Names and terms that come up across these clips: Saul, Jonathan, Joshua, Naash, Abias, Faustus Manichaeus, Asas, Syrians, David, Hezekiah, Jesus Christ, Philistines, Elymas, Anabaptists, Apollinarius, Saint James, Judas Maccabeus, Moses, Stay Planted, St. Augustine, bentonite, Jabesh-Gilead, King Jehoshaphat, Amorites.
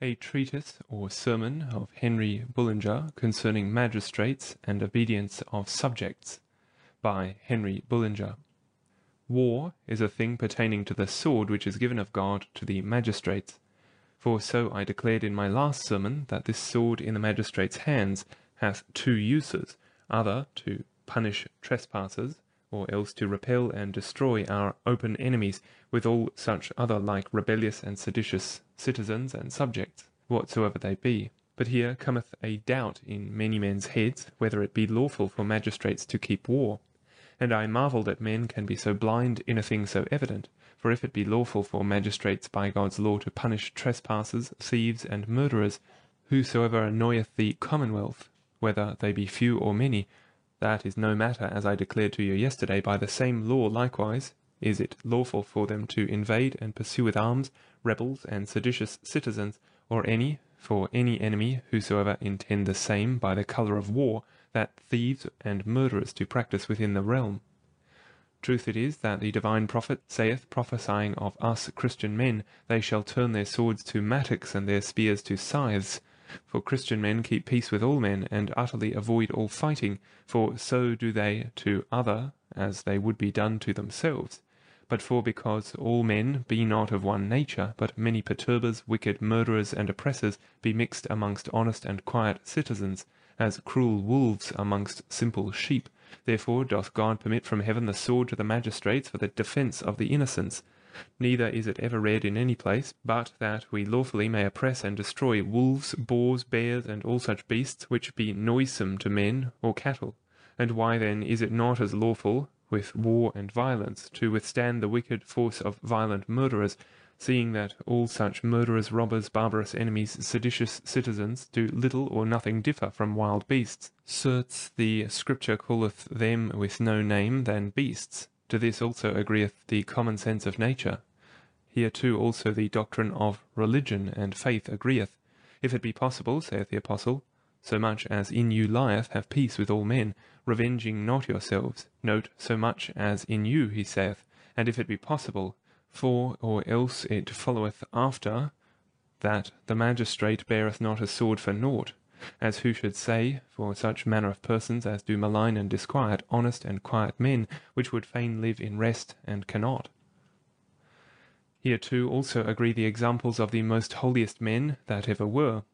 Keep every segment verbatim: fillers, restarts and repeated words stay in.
A treatise or sermon of Henry Bullinger concerning magistrates and obedience of subjects, by Henry Bullinger. War is a thing pertaining to the sword which is given of God to the magistrates. For so I declared in my last sermon that this sword in the magistrates' hands hath two uses, other to punish trespassers, or else to repel and destroy our open enemies, with all such other like rebellious and seditious citizens and subjects, whatsoever they be. But here cometh a doubt in many men's heads, whether it be lawful for magistrates to keep war. And I marvel that men can be so blind in a thing so evident. For if it be lawful for magistrates by God's law to punish trespassers, thieves, and murderers, whosoever annoyeth the commonwealth, whether they be few or many, that is no matter, as I declared to you yesterday, by the same law likewise is it lawful for them to invade and pursue with arms rebels and seditious citizens, or any, for any enemy, whosoever intend the same by the colour of war, that thieves and murderers do practise within the realm. Truth it is that the divine prophet saith, prophesying of us Christian men, they shall turn their swords to mattocks and their spears to scythes. For Christian men keep peace with all men, and utterly avoid all fighting, for so do they to other as they would be done to themselves. But for because all men be not of one nature, but many perturbers, wicked murderers, and oppressors be mixed amongst honest and quiet citizens, as cruel wolves amongst simple sheep, therefore doth God permit from heaven the sword to the magistrates for the defence of the innocents. Neither is it ever read in any place, but that we lawfully may oppress and destroy wolves, boars, bears, and all such beasts which be noisome to men or cattle. And why then is it not as lawful, with war and violence, to withstand the wicked force of violent murderers, seeing that all such murderers, robbers, barbarous enemies, seditious citizens, do little or nothing differ from wild beasts? Certes, the Scripture calleth them with no name than beasts. To this also agreeth the common sense of nature. Here too also the doctrine of religion and faith agreeth. If it be possible, saith the apostle, so much as in you lieth, have peace with all men, revenging not yourselves. Note, so much as in you, he saith, and if it be possible, for or else it followeth after, that the magistrate beareth not a sword for naught, as who should say, for such manner of persons as do malign and disquiet honest and quiet men, which would fain live in rest and cannot. Here too also agree the examples of the most holiest men that ever were,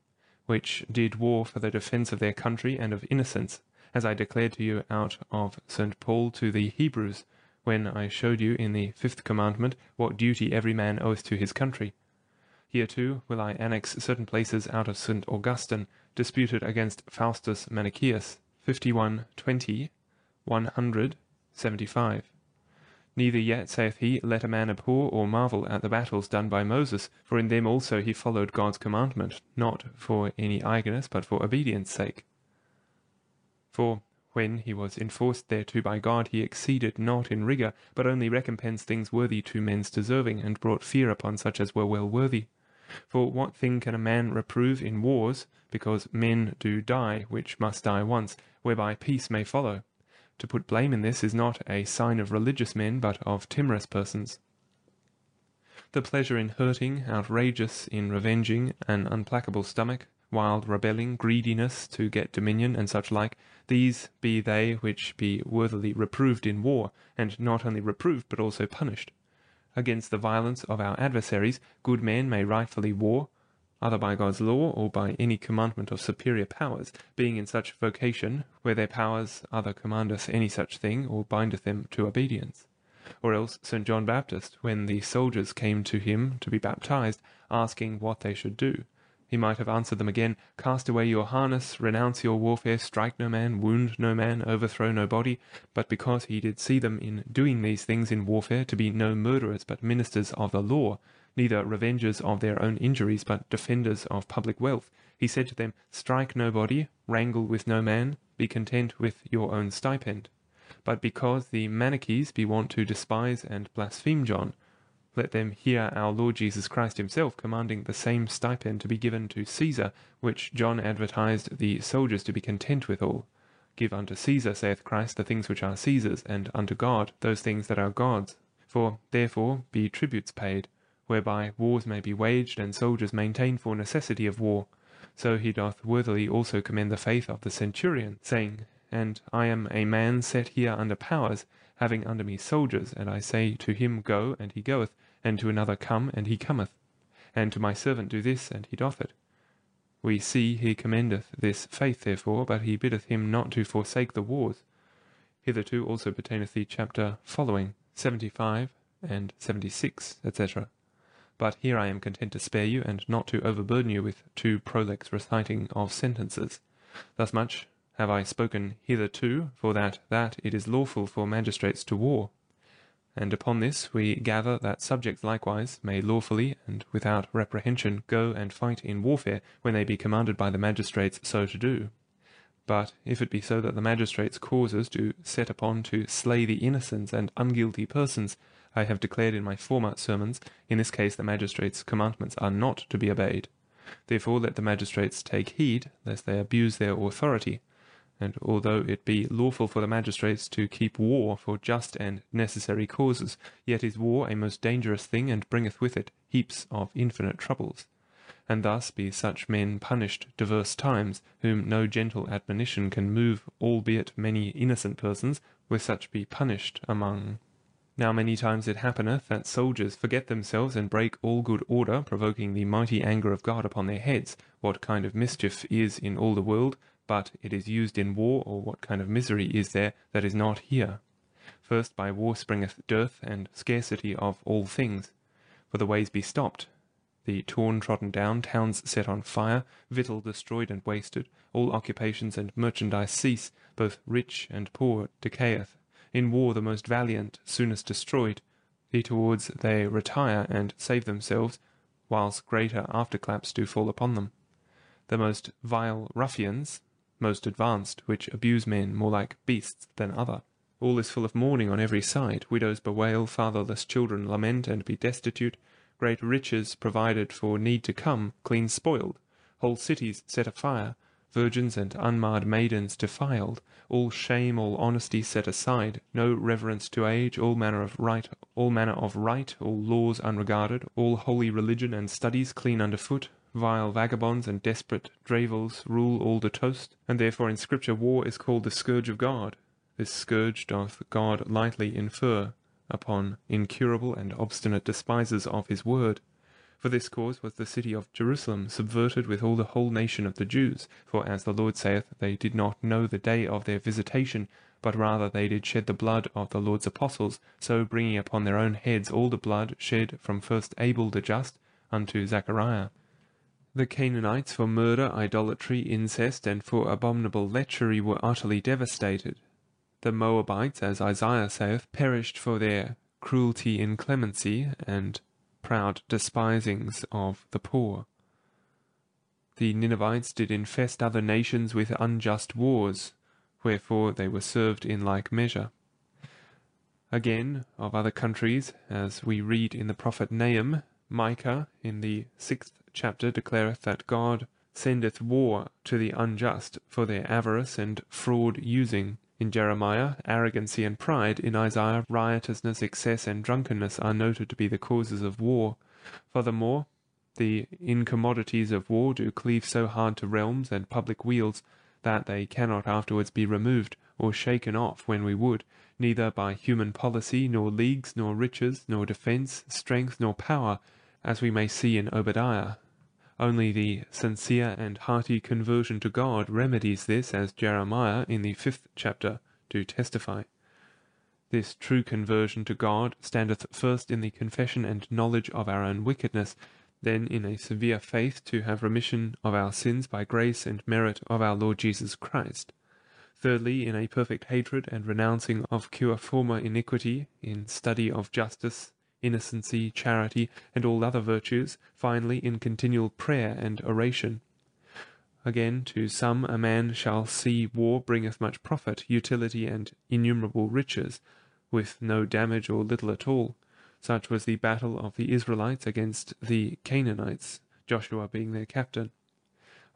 which did war for the defence of their country and of innocence, as I declared to you out of Saint Paul to the Hebrews, when I showed you in the fifth commandment what duty every man oweth to his country. Here too will I annex certain places out of Saint Augustine, disputed against Faustus Manichaeus, fifty-one, twenty, one hundred, seventy-five. Neither yet, saith he, let a man abhor or marvel at the battles done by Moses, for in them also he followed God's commandment, not for any eagerness, but for obedience' sake. For when he was enforced thereto by God, he exceeded not in rigour, but only recompensed things worthy to men's deserving, and brought fear upon such as were well worthy. For what thing can a man reprove in wars, because men do die, which must die once, whereby peace may follow? To put blame in this is not a sign of religious men, but of timorous persons. The pleasure in hurting, outrageous in revenging, an unplacable stomach, wild rebelling, greediness to get dominion, and such like, these be they which be worthily reproved in war, and not only reproved, but also punished. Against the violence of our adversaries good men may rightfully war, either by God's law or by any commandment of superior powers, being in such vocation, where their powers either commandeth any such thing, or bindeth them to obedience. Or else Saint John Baptist, when the soldiers came to him to be baptized, asking what they should do, he might have answered them again, cast away your harness, renounce your warfare, strike no man, wound no man, overthrow no body, but because he did see them in doing these things in warfare to be no murderers but ministers of the law, neither revengers of their own injuries but defenders of public wealth, he said to them, strike no body, wrangle with no man, be content with your own stipend. But because the Manichaeans be wont to despise and blaspheme John, let them hear our Lord Jesus Christ himself commanding the same stipend to be given to Caesar, which John advertised the soldiers to be content withal. Give unto Caesar, saith Christ, the things which are Caesar's, and unto God those things that are God's. For therefore be tributes paid, whereby wars may be waged and soldiers maintained for necessity of war. So he doth worthily also commend the faith of the centurion, saying, And I am a man set here under powers, having under me soldiers, and I say to him, Go, and he goeth, and to another, Come, and he cometh, and to my servant, Do this, and he doth it. We see he commendeth this faith, therefore, but he biddeth him not to forsake the wars. Hitherto also pertaineth the chapter following, seventy-five and seventy-six, et cetera. But here I am content to spare you, and not to overburden you with too prolix reciting of sentences. Thus much have I spoken hitherto, for that that it is lawful for magistrates to war. And upon this we gather that subjects likewise may lawfully and without reprehension go and fight in warfare when they be commanded by the magistrates so to do. But if it be so that the magistrates' causes do set upon to slay the innocents and unguilty persons, I have declared in my former sermons, in this case the magistrates' commandments are not to be obeyed. Therefore let the magistrates take heed, lest they abuse their authority. And although it be lawful for the magistrates to keep war for just and necessary causes, yet is war a most dangerous thing, and bringeth with it heaps of infinite troubles. And thus be such men punished diverse times, whom no gentle admonition can move, albeit many innocent persons, where such be punished among. Now many times it happeneth that soldiers forget themselves and break all good order, provoking the mighty anger of God upon their heads. What kind of mischief is in all the world, but it is used in war, or what kind of misery is there that is not here? First, by war springeth dearth and scarcity of all things. For the ways be stopped, the torn trodden down, towns set on fire, victual destroyed and wasted, all occupations and merchandise cease, both rich and poor decayeth. In war the most valiant soonest destroyed, the towards they retire and save themselves, whilst greater afterclaps do fall upon them. The most vile ruffians, most advanced, which abuse men more like beasts than other. All is full of mourning on every side. Widows bewail, fatherless children lament and be destitute, great riches provided for need to come, clean spoiled, whole cities set afire, virgins and unmarred maidens defiled, all shame, all honesty set aside, no reverence to age, all manner of right, all manner of right, all laws unregarded, all holy religion and studies clean underfoot. Vile vagabonds and desperate dravels rule all the toast, and therefore in Scripture war is called the scourge of God. This scourge doth God lightly infer upon incurable and obstinate despisers of his word. For this cause was the city of Jerusalem subverted with all the whole nation of the Jews, for as the Lord saith, they did not know the day of their visitation, but rather they did shed the blood of the Lord's apostles, so bringing upon their own heads all the blood shed from first Abel the just unto Zachariah. The Canaanites for murder, idolatry, incest, and for abominable lechery were utterly devastated. The Moabites, as Isaiah saith, perished for their cruelty, inclemency, and proud despisings of the poor. The Ninevites did infest other nations with unjust wars, wherefore they were served in like measure. Again, of other countries, as we read in the prophet Nahum, Micah in the sixth chapter declareth that God sendeth war to the unjust for their avarice and fraud using. In Jeremiah, arrogancy and pride. In Isaiah, riotousness, excess, and drunkenness are noted to be the causes of war. Furthermore, the incommodities of war do cleave so hard to realms and public weals that they cannot afterwards be removed or shaken off when we would, neither by human policy, nor leagues, nor riches, nor defence, strength, nor power, as we may see in Obadiah. Only the sincere and hearty conversion to God remedies this, as Jeremiah in the fifth chapter do testify. This true conversion to God standeth first in the confession and knowledge of our own wickedness, then in a severe faith to have remission of our sins by grace and merit of our Lord Jesus Christ. Thirdly, in a perfect hatred and renouncing of cure former iniquity, in study of justice, innocency, charity, and all other virtues, finally in continual prayer and oration. Again, to some a man shall see war bringeth much profit, utility, and innumerable riches, with no damage or little at all. Such was the battle of the Israelites against the Canaanites, Joshua being their captain.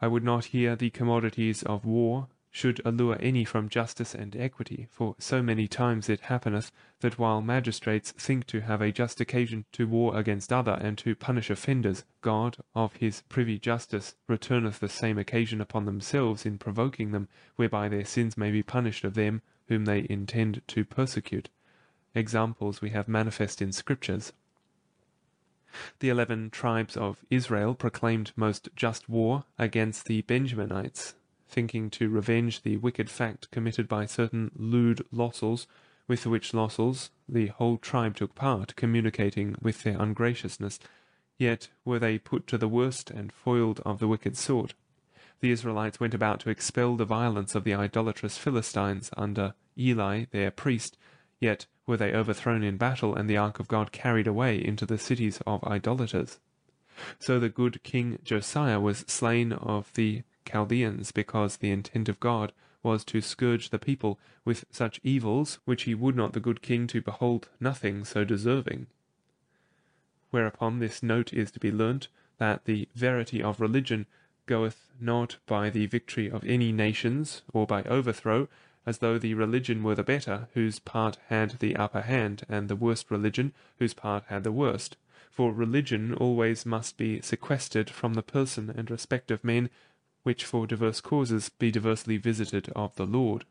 I would not hear the commodities of war, should allure any from justice and equity, for so many times it happeneth that while magistrates think to have a just occasion to war against other and to punish offenders, God, of his privy justice, returneth the same occasion upon themselves in provoking them, whereby their sins may be punished of them whom they intend to persecute. Examples we have manifest in Scriptures. The eleven tribes of Israel proclaimed most just war against the Benjaminites, thinking to revenge the wicked fact committed by certain lewd losels, with which losels the whole tribe took part, communicating with their ungraciousness. Yet were they put to the worst and foiled of the wicked sort. The Israelites went about to expel the violence of the idolatrous Philistines under Eli their priest, yet were they overthrown in battle, and the ark of God carried away into the cities of idolaters. So the good King Josiah was slain of the Chaldeans, because the intent of God was to scourge the people with such evils, which he would not the good king to behold nothing so deserving. Whereupon this note is to be learnt, that the verity of religion goeth not by the victory of any nations, or by overthrow, as though the religion were the better, whose part had the upper hand, and the worst religion, whose part had the worst. For religion always must be sequestered from the person and respect of men, which for diverse causes be diversely visited of the Lord.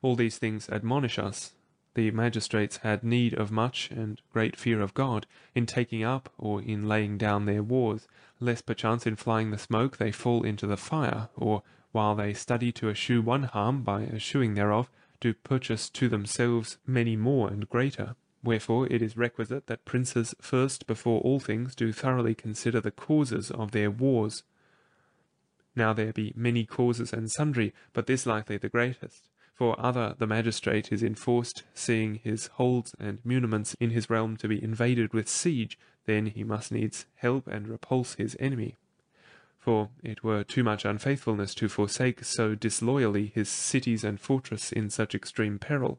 All these things admonish us. The magistrates had need of much and great fear of God, in taking up or in laying down their wars, lest perchance in flying the smoke they fall into the fire, or while they study to eschew one harm by eschewing thereof, do purchase to themselves many more and greater. Wherefore it is requisite that princes first before all things do thoroughly consider the causes of their wars. Now there be many causes and sundry, but this likely the greatest. For other the magistrate is enforced, seeing his holds and muniments in his realm to be invaded with siege, then he must needs help and repulse his enemy. For it were too much unfaithfulness to forsake so disloyally his cities and fortress in such extreme peril.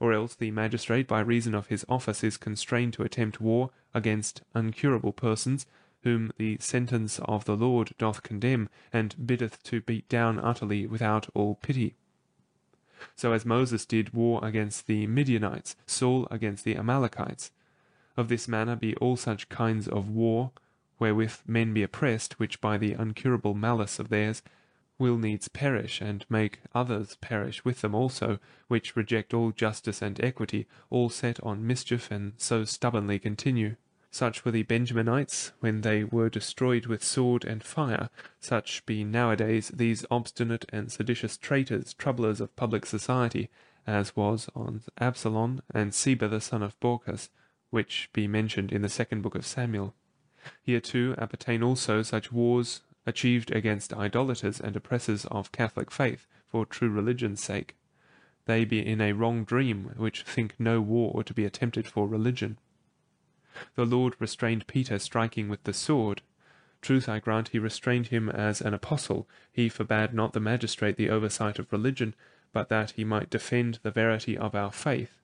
Or else the magistrate, by reason of his office, is constrained to attempt war against uncurable persons, whom the sentence of the Lord doth condemn, and biddeth to beat down utterly without all pity. So as Moses did war against the Midianites, Saul against the Amalekites. Of this manner be all such kinds of war, wherewith men be oppressed, which by the uncurable malice of theirs will needs perish, and make others perish with them also, which reject all justice and equity, all set on mischief, and so stubbornly continue. Such were the Benjaminites, when they were destroyed with sword and fire. Such be nowadays these obstinate and seditious traitors, troublers of public society, as was on Absalom and Seba the son of Borcas, which be mentioned in the second book of Samuel. Here too appertain also such wars achieved against idolaters and oppressors of Catholic faith for true religion's sake. They be in a wrong dream, which think no war to be attempted for religion. The Lord restrained Peter striking with the sword. Truth I grant he restrained him as an apostle. He forbade not the magistrate the oversight of religion, but that he might defend the verity of our faith.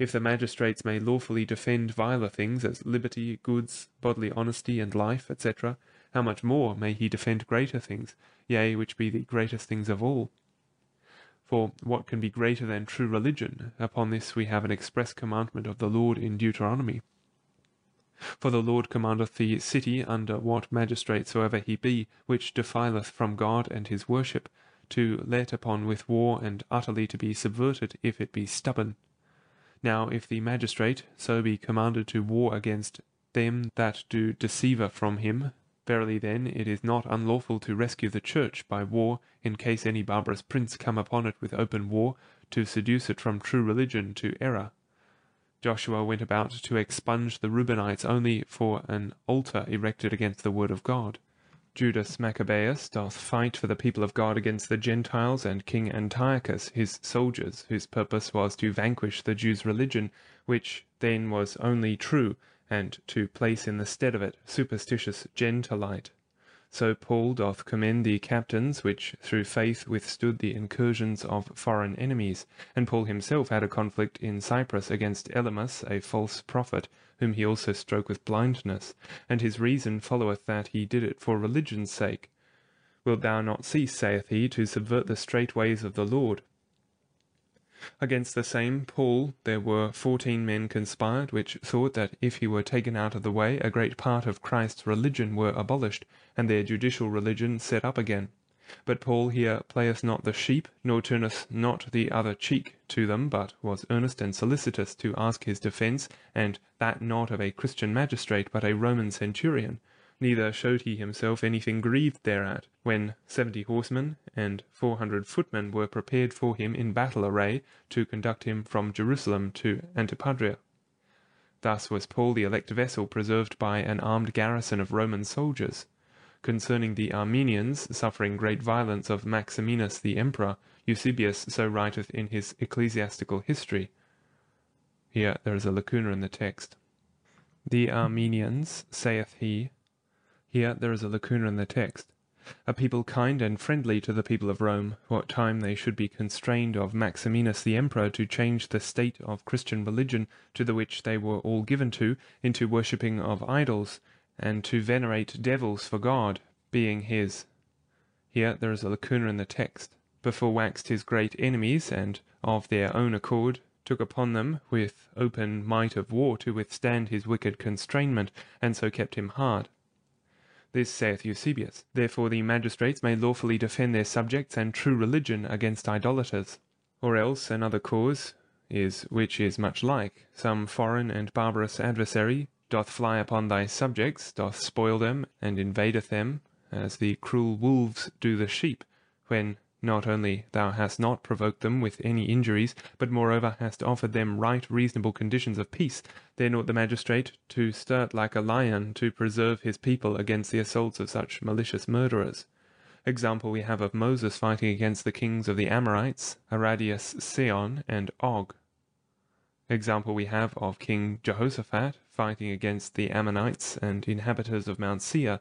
If the magistrates may lawfully defend viler things, as liberty, goods, bodily honesty, and life, et cetera, how much more may he defend greater things, yea, which be the greatest things of all? For what can be greater than true religion? Upon this we have an express commandment of the Lord in Deuteronomy. For the Lord commandeth the city, under what magistrate soever he be, which defileth from God and his worship, to let upon with war, and utterly to be subverted, if it be stubborn. Now if the magistrate so be commanded to war against them that do deceiver from him, verily then it is not unlawful to rescue the church by war, in case any barbarous prince come upon it with open war, to seduce it from true religion to error. Joshua went about to expunge the Reubenites only for an altar erected against the word of God. Judas Maccabeus doth fight for the people of God against the Gentiles and King Antiochus, his soldiers, whose purpose was to vanquish the Jews' religion, which then was only true, and to place in the stead of it superstitious Gentilite. So Paul doth commend the captains which through faith withstood the incursions of foreign enemies, and Paul himself had a conflict in Cyprus against Elymas, a false prophet, whom he also stroke with blindness, and his reason followeth that he did it for religion's sake. Wilt thou not cease, saith he, to subvert the straight ways of the Lord? Against the same Paul there were fourteen men conspired, which thought that if he were taken out of the way, a great part of Christ's religion were abolished, and their judicial religion set up again. But Paul here playeth not the sheep, nor turneth not the other cheek to them, but was earnest and solicitous to ask his defence, and that not of a Christian magistrate, but a Roman centurion. Neither showed he himself anything grieved thereat, when seventy horsemen and four hundred footmen were prepared for him in battle array, to conduct him from Jerusalem to Antipatria. Thus was Paul the elect vessel preserved by an armed garrison of Roman soldiers. Concerning the Armenians, suffering great violence of Maximinus the emperor, Eusebius so writeth in his Ecclesiastical History. Here there is a lacuna in the text. The Armenians, saith he, Here there is a lacuna in the text. A people kind and friendly to the people of Rome, what time they should be constrained of Maximinus the emperor to change the state of Christian religion, to the which they were all given to, into worshipping of idols, and to venerate devils for God, being his. Here there is a lacuna in the text. Before waxed his great enemies, and of their own accord took upon them with open might of war to withstand his wicked constrainment, and so kept him hard. This saith Eusebius, therefore the magistrates may lawfully defend their subjects and true religion against idolaters. Or else another cause is, which is much like, some foreign and barbarous adversary doth fly upon thy subjects, doth spoil them, and invadeth them, as the cruel wolves do the sheep, when not only thou hast not provoked them with any injuries, but moreover hast offered them right reasonable conditions of peace, then ought the magistrate to start like a lion to preserve his people against the assaults of such malicious murderers. Example we have of Moses fighting against the kings of the Amorites, Aradius, Sihon, and Og. Example we have of King Jehoshaphat fighting against the Ammonites and inhabitants of Mount Seir.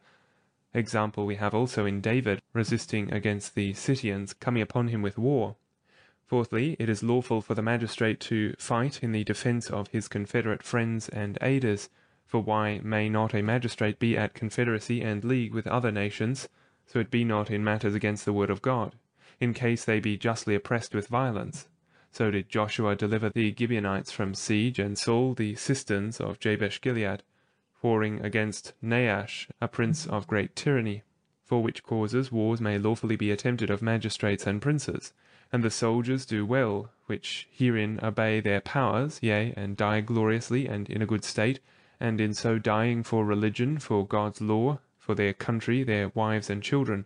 Example we have also in David resisting against the Scythians coming upon him with war. Fourthly, it is lawful for the magistrate to fight in the defence of his confederate friends and aiders, for why may not a magistrate be at confederacy and league with other nations, so it be not in matters against the word of God, in case they be justly oppressed with violence? So did Joshua deliver the Gibeonites from siege, and Saul the cisterns of Jabesh-Gilead, warring against Naash, a prince of great tyranny, for which causes wars may lawfully be attempted of magistrates and princes, and the soldiers do well, which herein obey their powers, yea, and die gloriously and in a good state, and in so dying for religion, for God's law, for their country, their wives and children.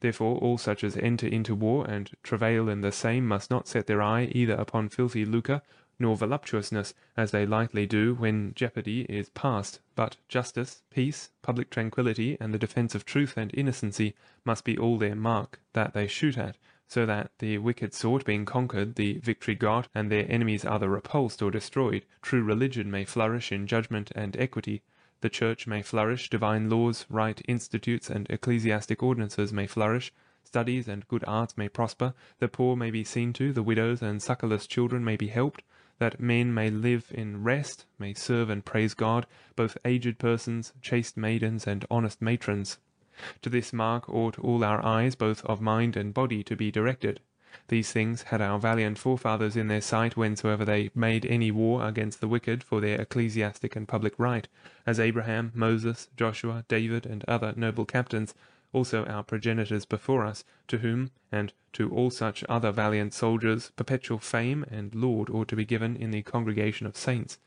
Therefore all such as enter into war and travail in the same must not set their eye either upon filthy lucre, nor voluptuousness, as they lightly do when jeopardy is past, but justice, peace, public tranquillity, and the defence of truth and innocency must be all their mark, that they shoot at, so that, the wicked sort being conquered, the victory got, and their enemies either repulsed or destroyed, true religion may flourish in judgment and equity, the church may flourish, divine laws, right institutes, and ecclesiastic ordinances may flourish, studies and good arts may prosper, the poor may be seen to, the widows and succourless children may be helped, that men may live in rest, may serve and praise God, both aged persons, chaste maidens, and honest matrons. To this mark ought all our eyes, both of mind and body, to be directed. These things had our valiant forefathers in their sight whensoever they made any war against the wicked for their ecclesiastic and public right, as Abraham, Moses, Joshua, David, and other noble captains, also our progenitors before us, to whom, and to all such other valiant soldiers, perpetual fame and laud ought to be given in the congregation of saints.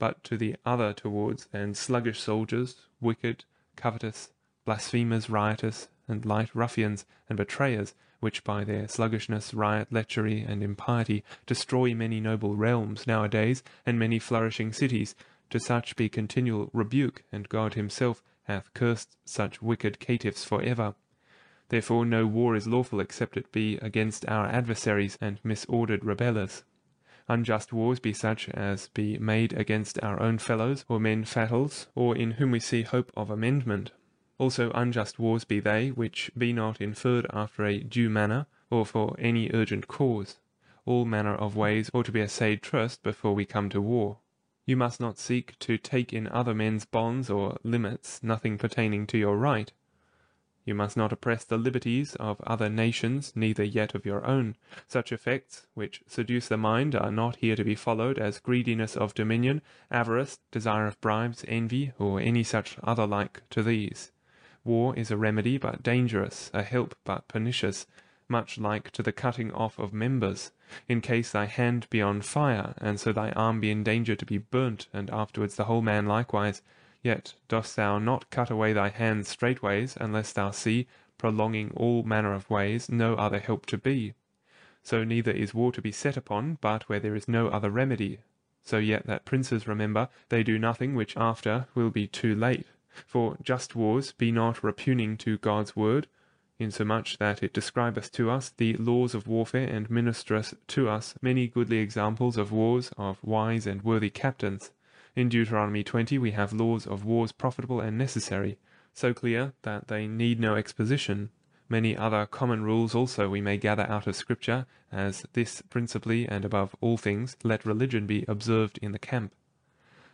But to the other towards and sluggish soldiers, wicked, covetous, blasphemers, riotous, and light ruffians, and betrayers, which by their sluggishness, riot, lechery, and impiety, destroy many noble realms nowadays, and many flourishing cities, to such be continual rebuke, and God himself hath cursed such wicked caitiffs for ever. Therefore no war is lawful except it be against our adversaries and misordered rebellers. Unjust wars be such as be made against our own fellows, or men fatals, or in whom we see hope of amendment. Also unjust wars be they which be not inferred after a due manner, or for any urgent cause. All manner of ways ought to be assayed first before we come to war. You must not seek to take in other men's bonds or limits nothing pertaining to your right. You must not oppress the liberties of other nations, neither yet of your own. Such effects, which seduce the mind, are not here to be followed as greediness of dominion, avarice, desire of bribes, envy, or any such other like to these. War is a remedy but dangerous, a help but pernicious, much like to the cutting off of members, in case thy hand be on fire, and so thy arm be in danger to be burnt, and afterwards the whole man likewise. Yet dost thou not cut away thy hands straightways, unless thou see, prolonging all manner of ways, no other help to be. So neither is war to be set upon, but where there is no other remedy. So yet that princes remember, they do nothing which after will be too late. For just wars be not repugning to God's word, insomuch that it describeth to us the laws of warfare, and ministereth to us many goodly examples of wars of wise and worthy captains. In Deuteronomy twenty we have laws of wars profitable and necessary, so clear that they need no exposition. Many other common rules also we may gather out of Scripture, as this principally, and above all things, let religion be observed in the camp.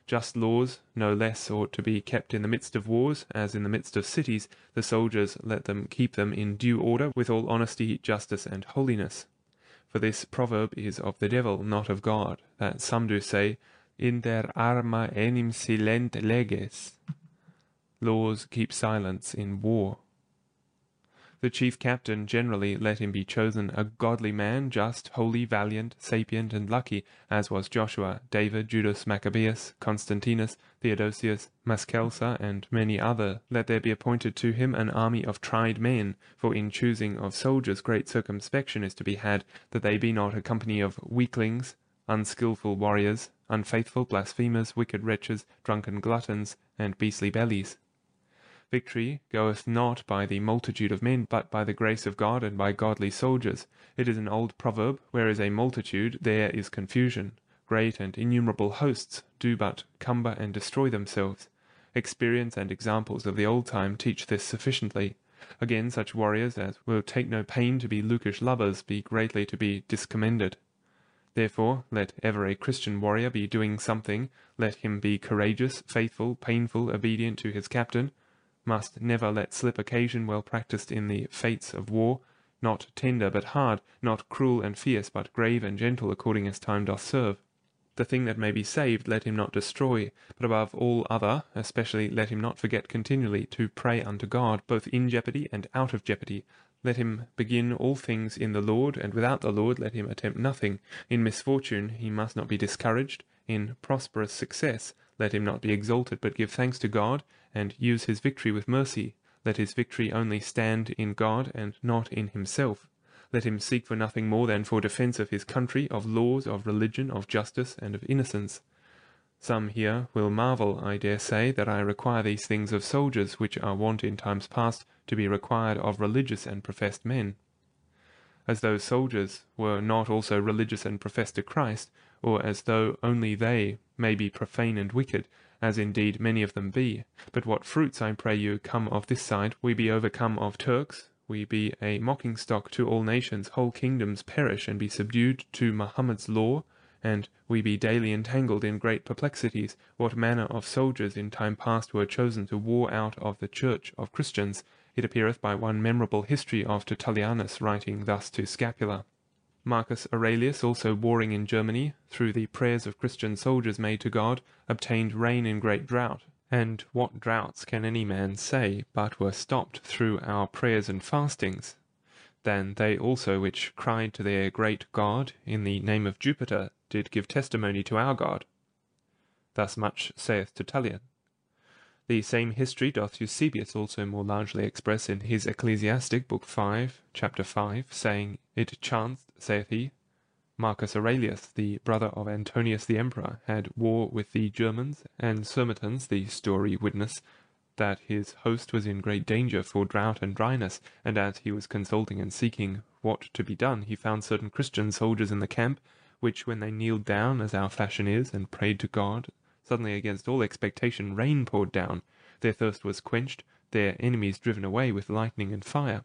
Just laws, no less, ought to be kept in the midst of wars, as in the midst of cities, the soldiers let them keep them in due order, with all honesty, justice, and holiness. For this proverb is of the devil, not of God, that some do say, Inter arma enim silent leges. Laws keep silence in war. The chief captain generally let him be chosen a godly man, just, holy, valiant, sapient, and lucky, as was Joshua, David, Judas Maccabeus, Constantinus, Theodosius, Maskelsa, and many other. Let there be appointed to him an army of tried men, for in choosing of soldiers great circumspection is to be had, that they be not a company of weaklings, unskilful warriors, unfaithful, blasphemers, wicked wretches, drunken gluttons, and beastly bellies. Victory goeth not by the multitude of men, but by the grace of God and by godly soldiers. It is an old proverb, where is a multitude, there is confusion. Great and innumerable hosts do but cumber and destroy themselves. Experience and examples of the old time teach this sufficiently. Again, such warriors as will take no pain to be luckish lubbers be greatly to be discommended. Therefore, let ever a Christian warrior be doing something, let him be courageous, faithful, painful, obedient to his captain, must never let slip occasion well practised in the fates of war, not tender but hard, not cruel and fierce, but grave and gentle according as time doth serve. The thing that may be saved let him not destroy, but above all other, especially let him not forget continually to pray unto God, both in jeopardy and out of jeopardy. Let him begin all things in the Lord, and without the Lord let him attempt nothing. In misfortune he must not be discouraged, in prosperous success let him not be exalted, but give thanks to God, and use his victory with mercy. Let his victory only stand in God, and not in himself. Let him seek for nothing more than for defence of his country, of laws, of religion, of justice, and of innocence. Some here will marvel, I dare say, that I require these things of soldiers, which are wont in times past to be required of religious and professed men. As though soldiers were not also religious and professed to Christ, or as though only they may be profane and wicked, as indeed many of them be. But what fruits, I pray you, come of this side? We be overcome of Turks, we be a mocking-stock to all nations, whole kingdoms perish and be subdued to Muhammad's law, and we be daily entangled in great perplexities, what manner of soldiers in time past were chosen to war out of the church of Christians. It appeareth by one memorable history of Tertullianus writing thus to Scapula. Marcus Aurelius, also warring in Germany, through the prayers of Christian soldiers made to God, obtained rain in great drought. And what droughts can any man say, but were stopped through our prayers and fastings? Than they also which cried to their great God in the name of Jupiter did give testimony to our God. Thus much saith Tertullian. The same history doth Eusebius also more largely express in his Ecclesiastic, book five, chapter five, saying, It chanced, saith he, Marcus Aurelius, the brother of Antonius the emperor, had war with the Germans, and Sermitans, the story witness, that his host was in great danger for drought and dryness, and as he was consulting and seeking what to be done, he found certain Christian soldiers in the camp, which, when they kneeled down, as our fashion is, and prayed to God, suddenly against all expectation rain poured down, their thirst was quenched, their enemies driven away with lightning and fire.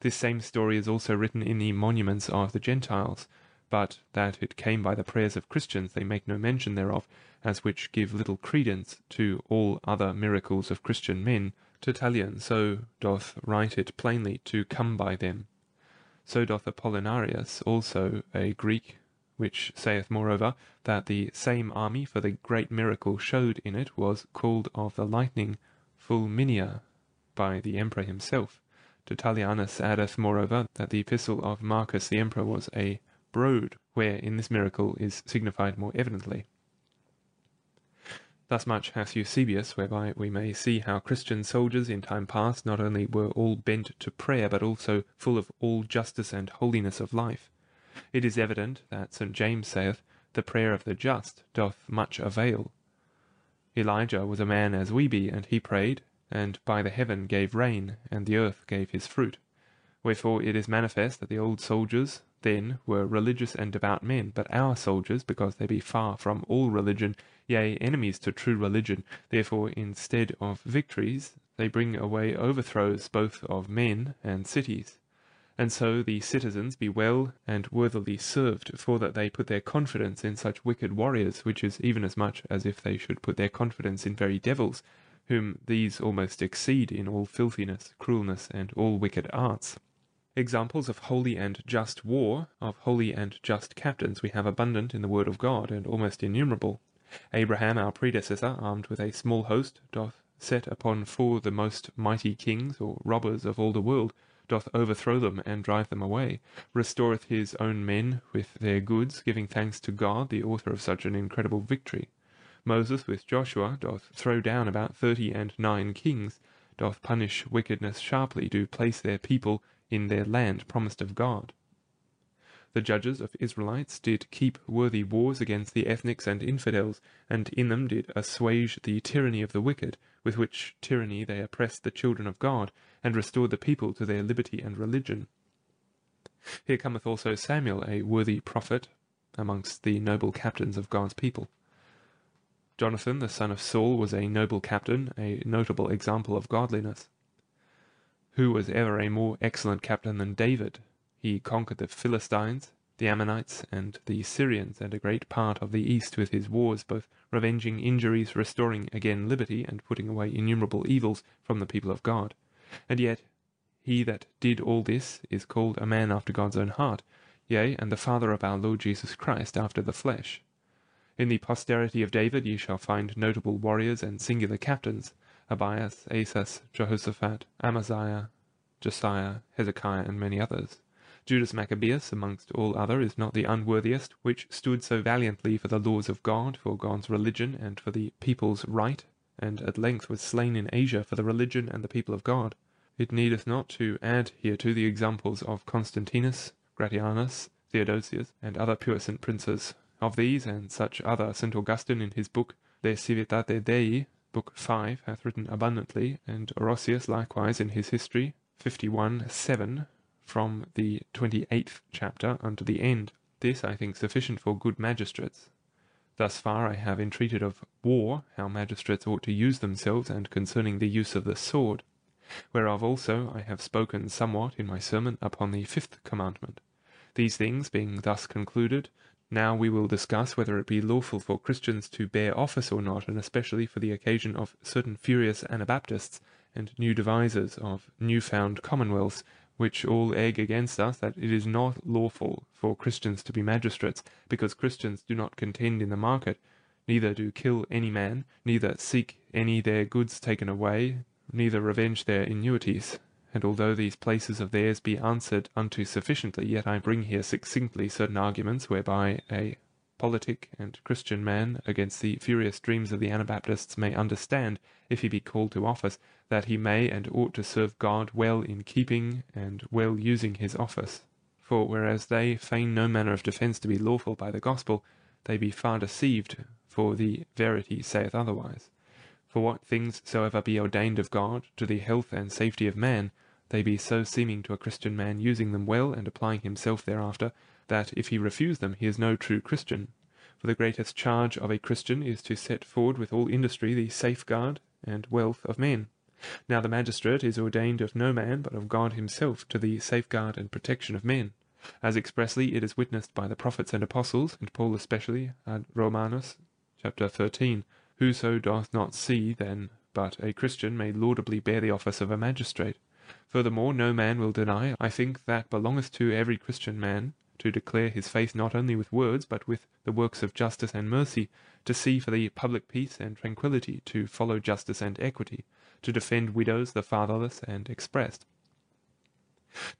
This same story is also written in the monuments of the Gentiles, but that it came by the prayers of Christians they make no mention thereof, as which give little credence to all other miracles of Christian men, Tertullian so doth write it plainly to come by them. So doth Apollinarius also, a Greek, which saith moreover that the same army for the great miracle showed in it was called of the lightning fulminia by the emperor himself. Tertullianus addeth moreover that the epistle of Marcus the emperor was a broad, where in this miracle is signified more evidently. Thus much hath Eusebius, whereby we may see how Christian soldiers in time past not only were all bent to prayer, but also full of all justice and holiness of life. It is evident that Saint James saith, "The prayer of the just doth much avail." Elijah was a man as we be, and he prayed, and by the heaven gave rain, and the earth gave his fruit. Wherefore it is manifest that the old soldiers then were religious and devout men, but our soldiers, because they be far from all religion, yea, enemies to true religion, therefore instead of victories they bring away overthrows both of men and cities. And so the citizens be well and worthily served, for that they put their confidence in such wicked warriors, which is even as much as if they should put their confidence in very devils, whom these almost exceed in all filthiness, cruelness, and all wicked arts. Examples of holy and just war, of holy and just captains, we have abundant in the word of God, and almost innumerable. Abraham, our predecessor, armed with a small host, doth set upon four the most mighty kings, or robbers of all the world, doth overthrow them and drive them away, restoreth his own men with their goods, giving thanks to God, the author of such an incredible victory. Moses, with Joshua, doth throw down about thirty and nine kings, doth punish wickedness sharply, do place their people in their land promised of God. The judges of Israelites did keep worthy wars against the ethnics and infidels, and in them did assuage the tyranny of the wicked, with which tyranny they oppressed the children of God, and restored the people to their liberty and religion. Here cometh also Samuel, a worthy prophet, amongst the noble captains of God's people. Jonathan, the son of Saul, was a noble captain, a notable example of godliness. Who was ever a more excellent captain than David? He conquered the Philistines, the Ammonites, and the Syrians, and a great part of the east with his wars, both revenging injuries, restoring again liberty, and putting away innumerable evils from the people of God. And yet he that did all this is called a man after God's own heart, yea, and the father of our Lord Jesus Christ after the flesh. In the posterity of David ye shall find notable warriors and singular captains: Abias, Asas, Jehoshaphat, Amaziah, Josiah, Hezekiah, and many others. Judas Maccabeus, amongst all other, is not the unworthiest, which stood so valiantly for the laws of God, for God's religion, and for the people's right, and at length was slain in Asia for the religion and the people of God. It needeth not to add hereto the examples of Constantinus, Gratianus, Theodosius, and other puissant princes. Of these and such other, Saint Augustine in his book De Civitate Dei, Book five, hath written abundantly, and Orosius likewise in his history, fifty-one seven, from the twenty-eighth chapter unto the end. This I think sufficient for good magistrates. Thus far I have entreated of war, how magistrates ought to use themselves, and concerning the use of the sword, whereof also I have spoken somewhat in my sermon upon the fifth commandment. These things being thus concluded, now we will discuss whether it be lawful for Christians to bear office or not, and especially for the occasion of certain furious Anabaptists and new devisers of new-found commonwealths, which all egg against us that it is not lawful for Christians to be magistrates, because Christians do not contend in the market, neither do kill any man, neither seek any their goods taken away, neither revenge their annuities. And although these places of theirs be answered unto sufficiently, yet I bring here succinctly certain arguments whereby a politic and Christian man against the furious dreams of the Anabaptists may understand, if he be called to office, that he may and ought to serve God well in keeping and well using his office. For whereas they feign no manner of defence to be lawful by the gospel, they be far deceived, for the verity saith otherwise. For what things soever be ordained of God to the health and safety of man, they be so seeming to a Christian man using them well and applying himself thereafter, that if he refuse them he is no true Christian. For the greatest charge of a Christian is to set forward with all industry the safeguard and wealth of men. Now the magistrate is ordained of no man but of God himself to the safeguard and protection of men, as expressly it is witnessed by the prophets and apostles, and Paul especially, ad Romanus, chapter thirteen, "Whoso doth not see, then but a Christian may laudably bear the office of a magistrate. Furthermore, no man will deny, I think that belongeth to every Christian man, to declare his faith not only with words, but with the works of justice and mercy, to see for the public peace and tranquillity, to follow justice and equity, to defend widows, the fatherless, and expressed.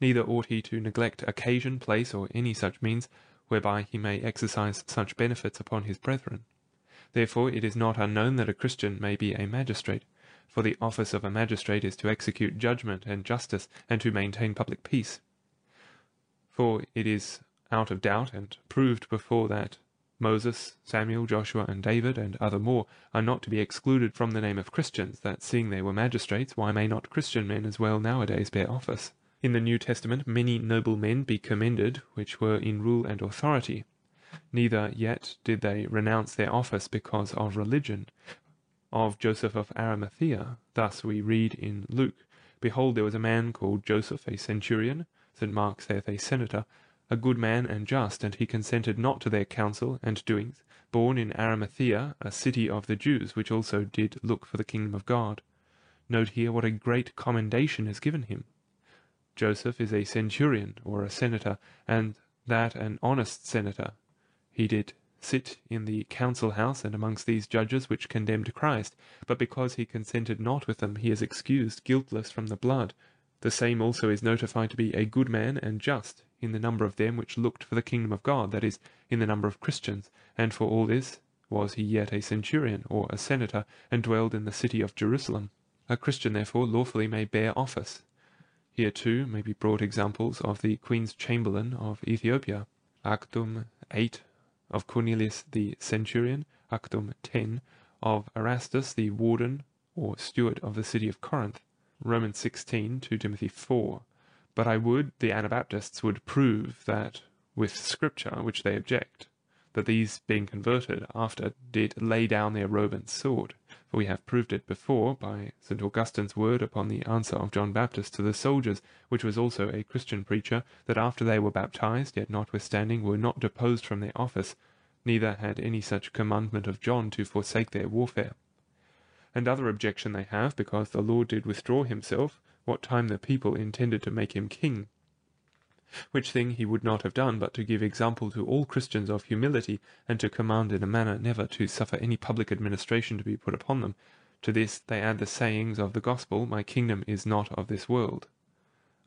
Neither ought he to neglect occasion, place, or any such means, whereby he may exercise such benefits upon his brethren. Therefore it is not unknown that a Christian may be a magistrate, for the office of a magistrate is to execute judgment and justice, and to maintain public peace. For it is out of doubt and proved before that Moses, Samuel, Joshua, and David, and other more, are not to be excluded from the name of Christians, that seeing they were magistrates, why may not Christian men as well nowadays bear office? In the New Testament many noble men be commended, which were in rule and authority. Neither yet did they renounce their office because of religion. Of Joseph of Arimathea, thus we read in Luke, Behold, there was a man called Joseph, a centurion, Saint Mark saith a senator, a good man and just, and he consented not to their counsel and doings, born in Arimathea, a city of the Jews, which also did look for the kingdom of God. Note here what a great commendation is given him. Joseph is a centurion, or a senator, and that an honest senator. He did sit in the council house and amongst these judges which condemned Christ, but because he consented not with them, he is excused, guiltless from the blood. The same also is notified to be a good man and just, in the number of them which looked for the kingdom of God, that is, in the number of Christians, and for all this was he yet a centurion, or a senator, and dwelled in the city of Jerusalem. A Christian, therefore, lawfully may bear office. Here, too, may be brought examples of the Queen's Chamberlain of Ethiopia, Actum eight, of Cornelius the centurion, Actum ten, of Erastus the warden or steward of the city of Corinth, Romans sixteen, two Timothy four. But I would the Anabaptists would prove that with Scripture, which they object, that these being converted after did lay down their robe and sword. For we have proved it before by Saint Augustine's word upon the answer of John Baptist to the soldiers, which was also a Christian preacher, that after they were baptized, yet notwithstanding were not deposed from their office, neither had any such commandment of John to forsake their warfare. And other objection they have, because the Lord did withdraw himself, what time the people intended to make him king, which thing he would not have done, but to give example to all Christians of humility, and to command in a manner never to suffer any public administration to be put upon them. To this they add the sayings of the gospel, My kingdom is not of this world.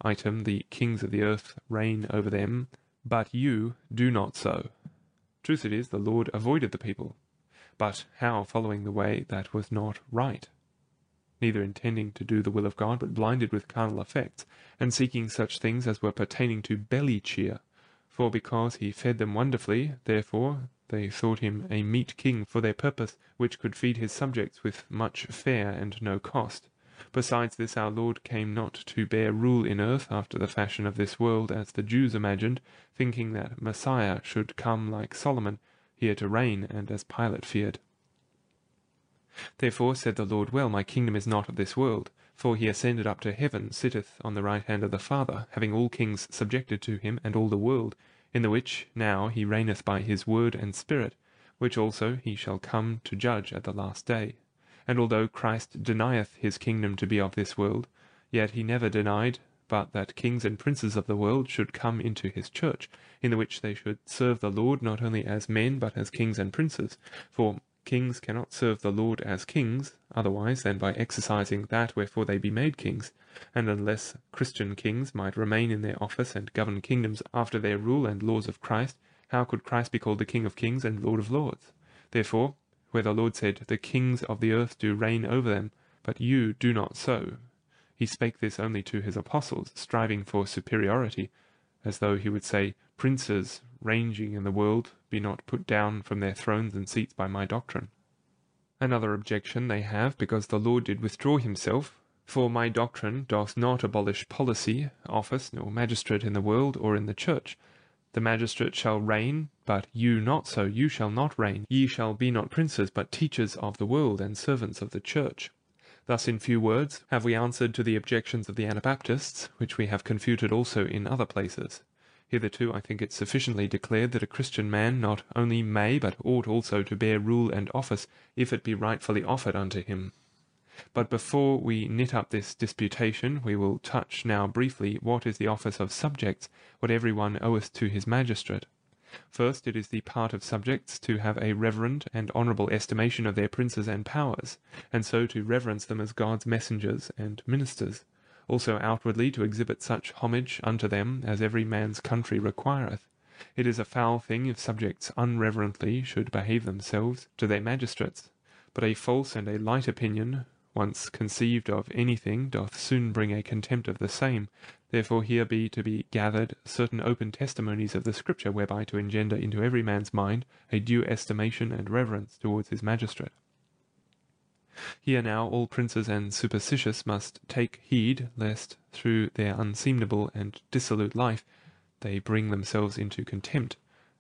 Item, the kings of the earth reign over them, but you do not so. Truth it is, the Lord avoided the people, but how following the way that was not right? Neither intending to do the will of God, but blinded with carnal effects, and seeking such things as were pertaining to belly cheer. For because he fed them wonderfully, therefore they thought him a meet king for their purpose, which could feed his subjects with much fare and no cost. Besides this, our Lord came not to bear rule in earth after the fashion of this world, as the Jews imagined, thinking that Messiah should come like Solomon, here to reign, and as Pilate feared. Therefore said the Lord, Well, my kingdom is not of this world. For he ascended up to heaven, sitteth on the right hand of the Father, having all kings subjected to him, and all the world, in the which now he reigneth by his word and Spirit, which also he shall come to judge at the last day. And although Christ denieth his kingdom to be of this world, yet he never denied but that kings and princes of the world should come into his church, in the which they should serve the Lord not only as men, but as kings and princes. For kings cannot serve the Lord as kings, otherwise than by exercising that wherefore they be made kings, and unless Christian kings might remain in their office and govern kingdoms after their rule and laws of Christ, how could Christ be called the King of kings and Lord of lords? Therefore, where the Lord said, The kings of the earth do reign over them, but you do not so, he spake this only to his apostles, striving for superiority, as though he would say, Princes ranging in the world be not put down from their thrones and seats by my doctrine. Another objection they have, because the Lord did withdraw himself, for my doctrine doth not abolish policy, office, nor magistrate in the world or in the church. The magistrate shall reign, but you not so, you shall not reign. Ye shall be not princes, but teachers of the world and servants of the church. Thus in few words have we answered to the objections of the Anabaptists, which we have confuted also in other places. Hitherto I think it sufficiently declared that a Christian man not only may but ought also to bear rule and office, if it be rightfully offered unto him. But before we knit up this disputation, we will touch now briefly what is the office of subjects, what every one oweth to his magistrate. First, it is the part of subjects to have a reverent and honourable estimation of their princes and powers, and so to reverence them as God's messengers and ministers, also outwardly to exhibit such homage unto them as every man's country requireth. It is a foul thing if subjects unreverently should behave themselves to their magistrates, but a false and a light opinion, once conceived of anything, doth soon bring a contempt of the same. Therefore here be to be gathered certain open testimonies of the Scripture, whereby to engender into every man's mind a due estimation and reverence towards his magistrate. Here now all princes and superstitious must take heed, lest through their unseasonable and dissolute life they bring themselves into contempt,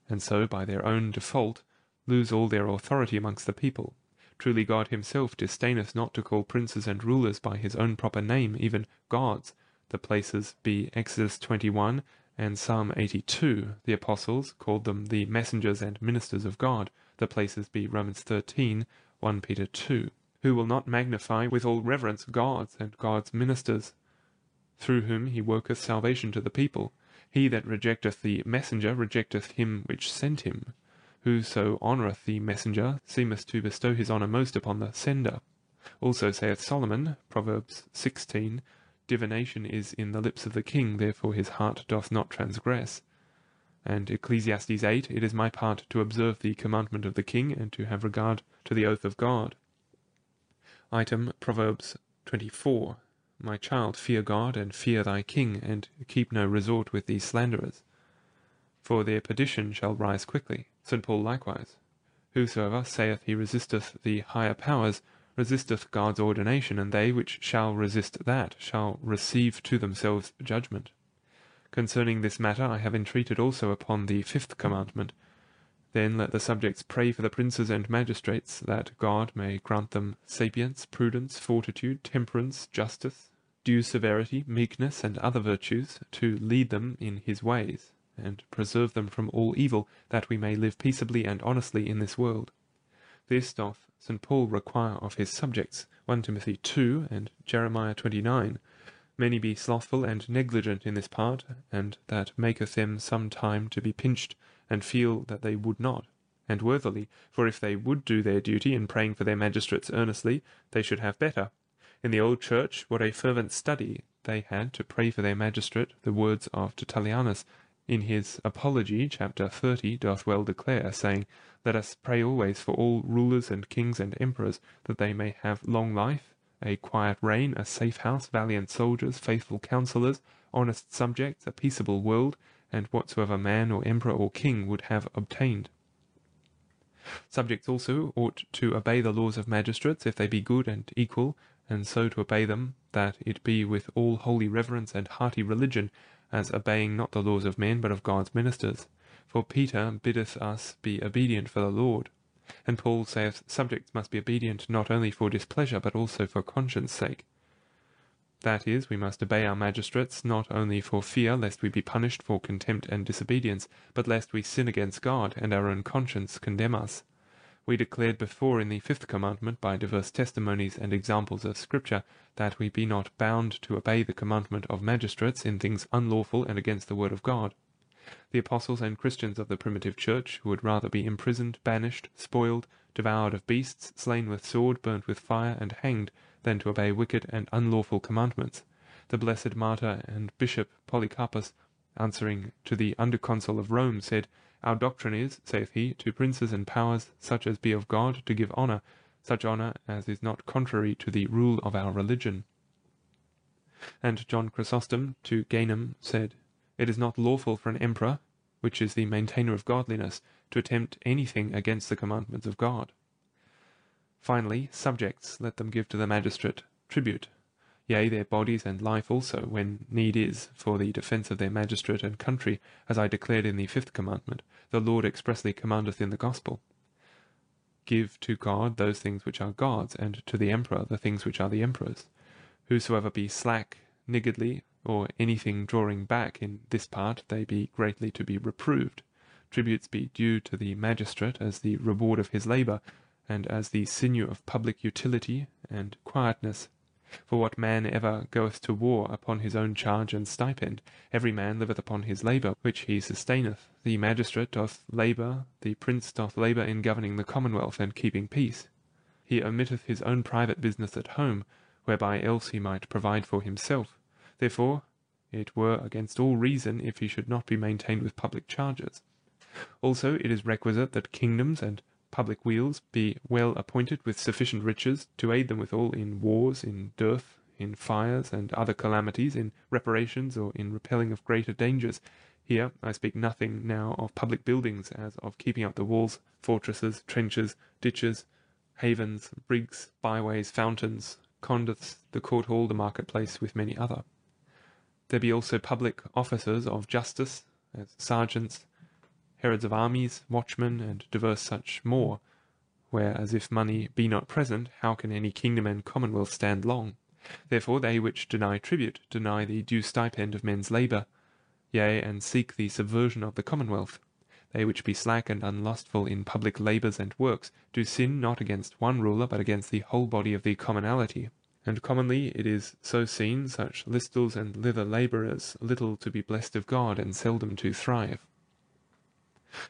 and so by their own default lose all their authority amongst the people. Truly God himself disdaineth not to call princes and rulers by his own proper name, even gods. The places be Exodus twenty-one and Psalm eighty-two. The apostles called them the messengers and ministers of God. The places be Romans thirteen, First Peter two. Who will not magnify with all reverence gods and God's ministers, through whom he worketh salvation to the people? He that rejecteth the messenger rejecteth him which sent him. Whoso honoureth the messenger seemeth to bestow his honour most upon the sender. Also saith Solomon, Proverbs sixteen, divination is in the lips of the king, therefore his heart doth not transgress. And Ecclesiastes eight, it is my part to observe the commandment of the king, and to have regard to the oath of God. Item Proverbs twenty-four, my child, fear God, and fear thy king, and keep no resort with these slanderers, for their perdition shall rise quickly. Saint Paul likewise, whosoever saith he resisteth the higher powers, resisteth God's ordination, and they which shall resist that shall receive to themselves judgment. Concerning this matter I have entreated also upon the fifth commandment. Then let the subjects pray for the princes and magistrates, that God may grant them sapience, prudence, fortitude, temperance, justice, due severity, meekness, and other virtues, to lead them in his ways, and preserve them from all evil, that we may live peaceably and honestly in this world. This doth Saint Paul require of his subjects, First Timothy two and Jeremiah twenty-nine. Many be slothful and negligent in this part, and that maketh them some time to be pinched, and feel that they would not, and worthily, for if they would do their duty in praying for their magistrates earnestly, they should have better. In the old church, what a fervent study they had to pray for their magistrate, the words of Tertullianus, in his Apology, chapter thirty, doth well declare, saying, let us pray always for all rulers and kings and emperors, that they may have long life, a quiet reign, a safe house, valiant soldiers, faithful counsellors, honest subjects, a peaceable world, and whatsoever man or emperor or king would have obtained. Subjects also ought to obey the laws of magistrates, if they be good and equal, and so to obey them, that it be with all holy reverence and hearty religion, as obeying not the laws of men, but of God's ministers. For Peter biddeth us be obedient for the Lord. And Paul saith, subjects must be obedient not only for displeasure, but also for conscience sake. That is, we must obey our magistrates, not only for fear lest we be punished for contempt and disobedience, but lest we sin against God, and our own conscience condemn us. We declared before in the fifth commandment, by diverse testimonies and examples of Scripture, that we be not bound to obey the commandment of magistrates in things unlawful and against the word of God. The apostles and Christians of the primitive church, who would rather be imprisoned, banished, spoiled, devoured of beasts, slain with sword, burnt with fire, and hanged, than to obey wicked and unlawful commandments. The blessed martyr and bishop Polycarpus, answering to the underconsul of Rome, said, our doctrine is, saith he, to princes and powers, such as be of God, to give honour, such honour as is not contrary to the rule of our religion. And John Chrysostom to Ganem said, it is not lawful for an emperor, which is the maintainer of godliness, to attempt anything against the commandments of God. Finally, subjects, let them give to the magistrate tribute, yea, their bodies and life also, when need is, for the defence of their magistrate and country, as I declared in the fifth commandment, the Lord expressly commandeth in the gospel. Give to God those things which are God's, and to the emperor the things which are the emperor's. Whosoever be slack, niggardly, or anything drawing back in this part, they be greatly to be reproved. Tributes be due to the magistrate as the reward of his labour, and as the sinew of public utility and quietness. For what man ever goeth to war upon his own charge and stipend? Every man liveth upon his labour, which he sustaineth. The magistrate doth labour, the prince doth labour in governing the commonwealth and keeping peace. He omitteth his own private business at home, whereby else he might provide for himself. Therefore it were against all reason if he should not be maintained with public charges. Also it is requisite that kingdoms and public wheels be well appointed with sufficient riches to aid them withal in wars, in dearth, in fires, and other calamities, in reparations, or in repelling of greater dangers. Here I speak nothing now of public buildings, as of keeping up the walls, fortresses, trenches, ditches, havens, brigs, byways, fountains, conduits, the court hall, the marketplace, with many other. There be also public officers of justice, as sergeants, herods of armies, watchmen, and divers such more, whereas if money be not present, how can any kingdom and commonwealth stand long? Therefore they which deny tribute deny the due stipend of men's labour, yea, and seek the subversion of the commonwealth. They which be slack and unlustful in public labours and works do sin not against one ruler, but against the whole body of the commonalty. And commonly it is so seen such listles and lither labourers little to be blessed of God, and seldom to thrive.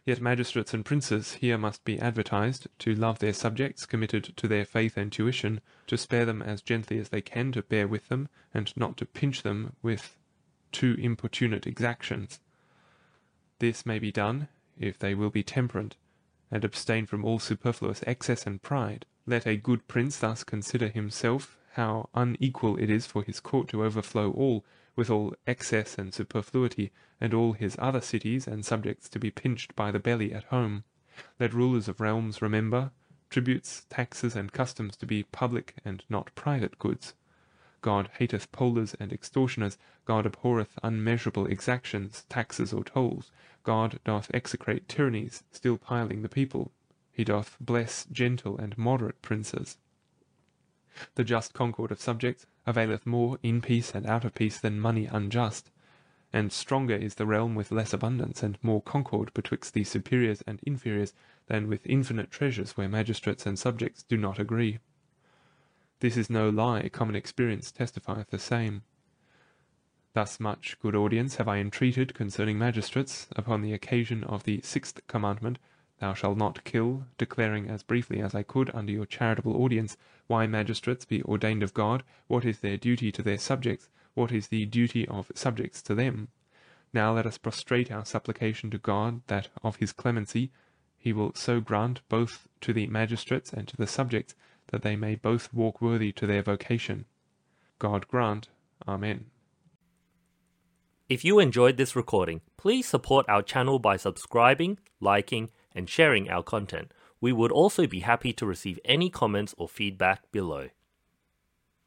Yet magistrates and princes here must be advertised to love their subjects, committed to their faith and tuition, to spare them as gently as they can, to bear with them, and not to pinch them with too importunate exactions. This may be done if they will be temperate, and abstain from all superfluous excess and pride. Let a good prince thus consider himself, how unequal it is for his court to overflow all, with all excess and superfluity, and all his other cities and subjects to be pinched by the belly at home. Let rulers of realms remember, tributes, taxes, and customs to be public and not private goods. God hateth pollers and extortioners, God abhorreth unmeasurable exactions, taxes, or tolls. God doth execrate tyrannies, still piling the people. He doth bless gentle and moderate princes. The just concord of subjects availeth more in peace and out of peace than money unjust, and stronger is the realm with less abundance, and more concord betwixt the superiors and inferiors, than with infinite treasures where magistrates and subjects do not agree. This is no lie, common experience testifieth the same. Thus much, good audience, have I entreated concerning magistrates, upon the occasion of the sixth commandment, Thou shalt not kill, declaring as briefly as I could under your charitable audience, why magistrates be ordained of God, what is their duty to their subjects, what is the duty of subjects to them. Now let us prostrate our supplication to God, that of his clemency he will so grant both to the magistrates and to the subjects, that they may both walk worthy to their vocation. God grant. Amen. If you enjoyed this recording, please support our channel by subscribing, liking, and sharing our content. We would also be happy to receive any comments or feedback below.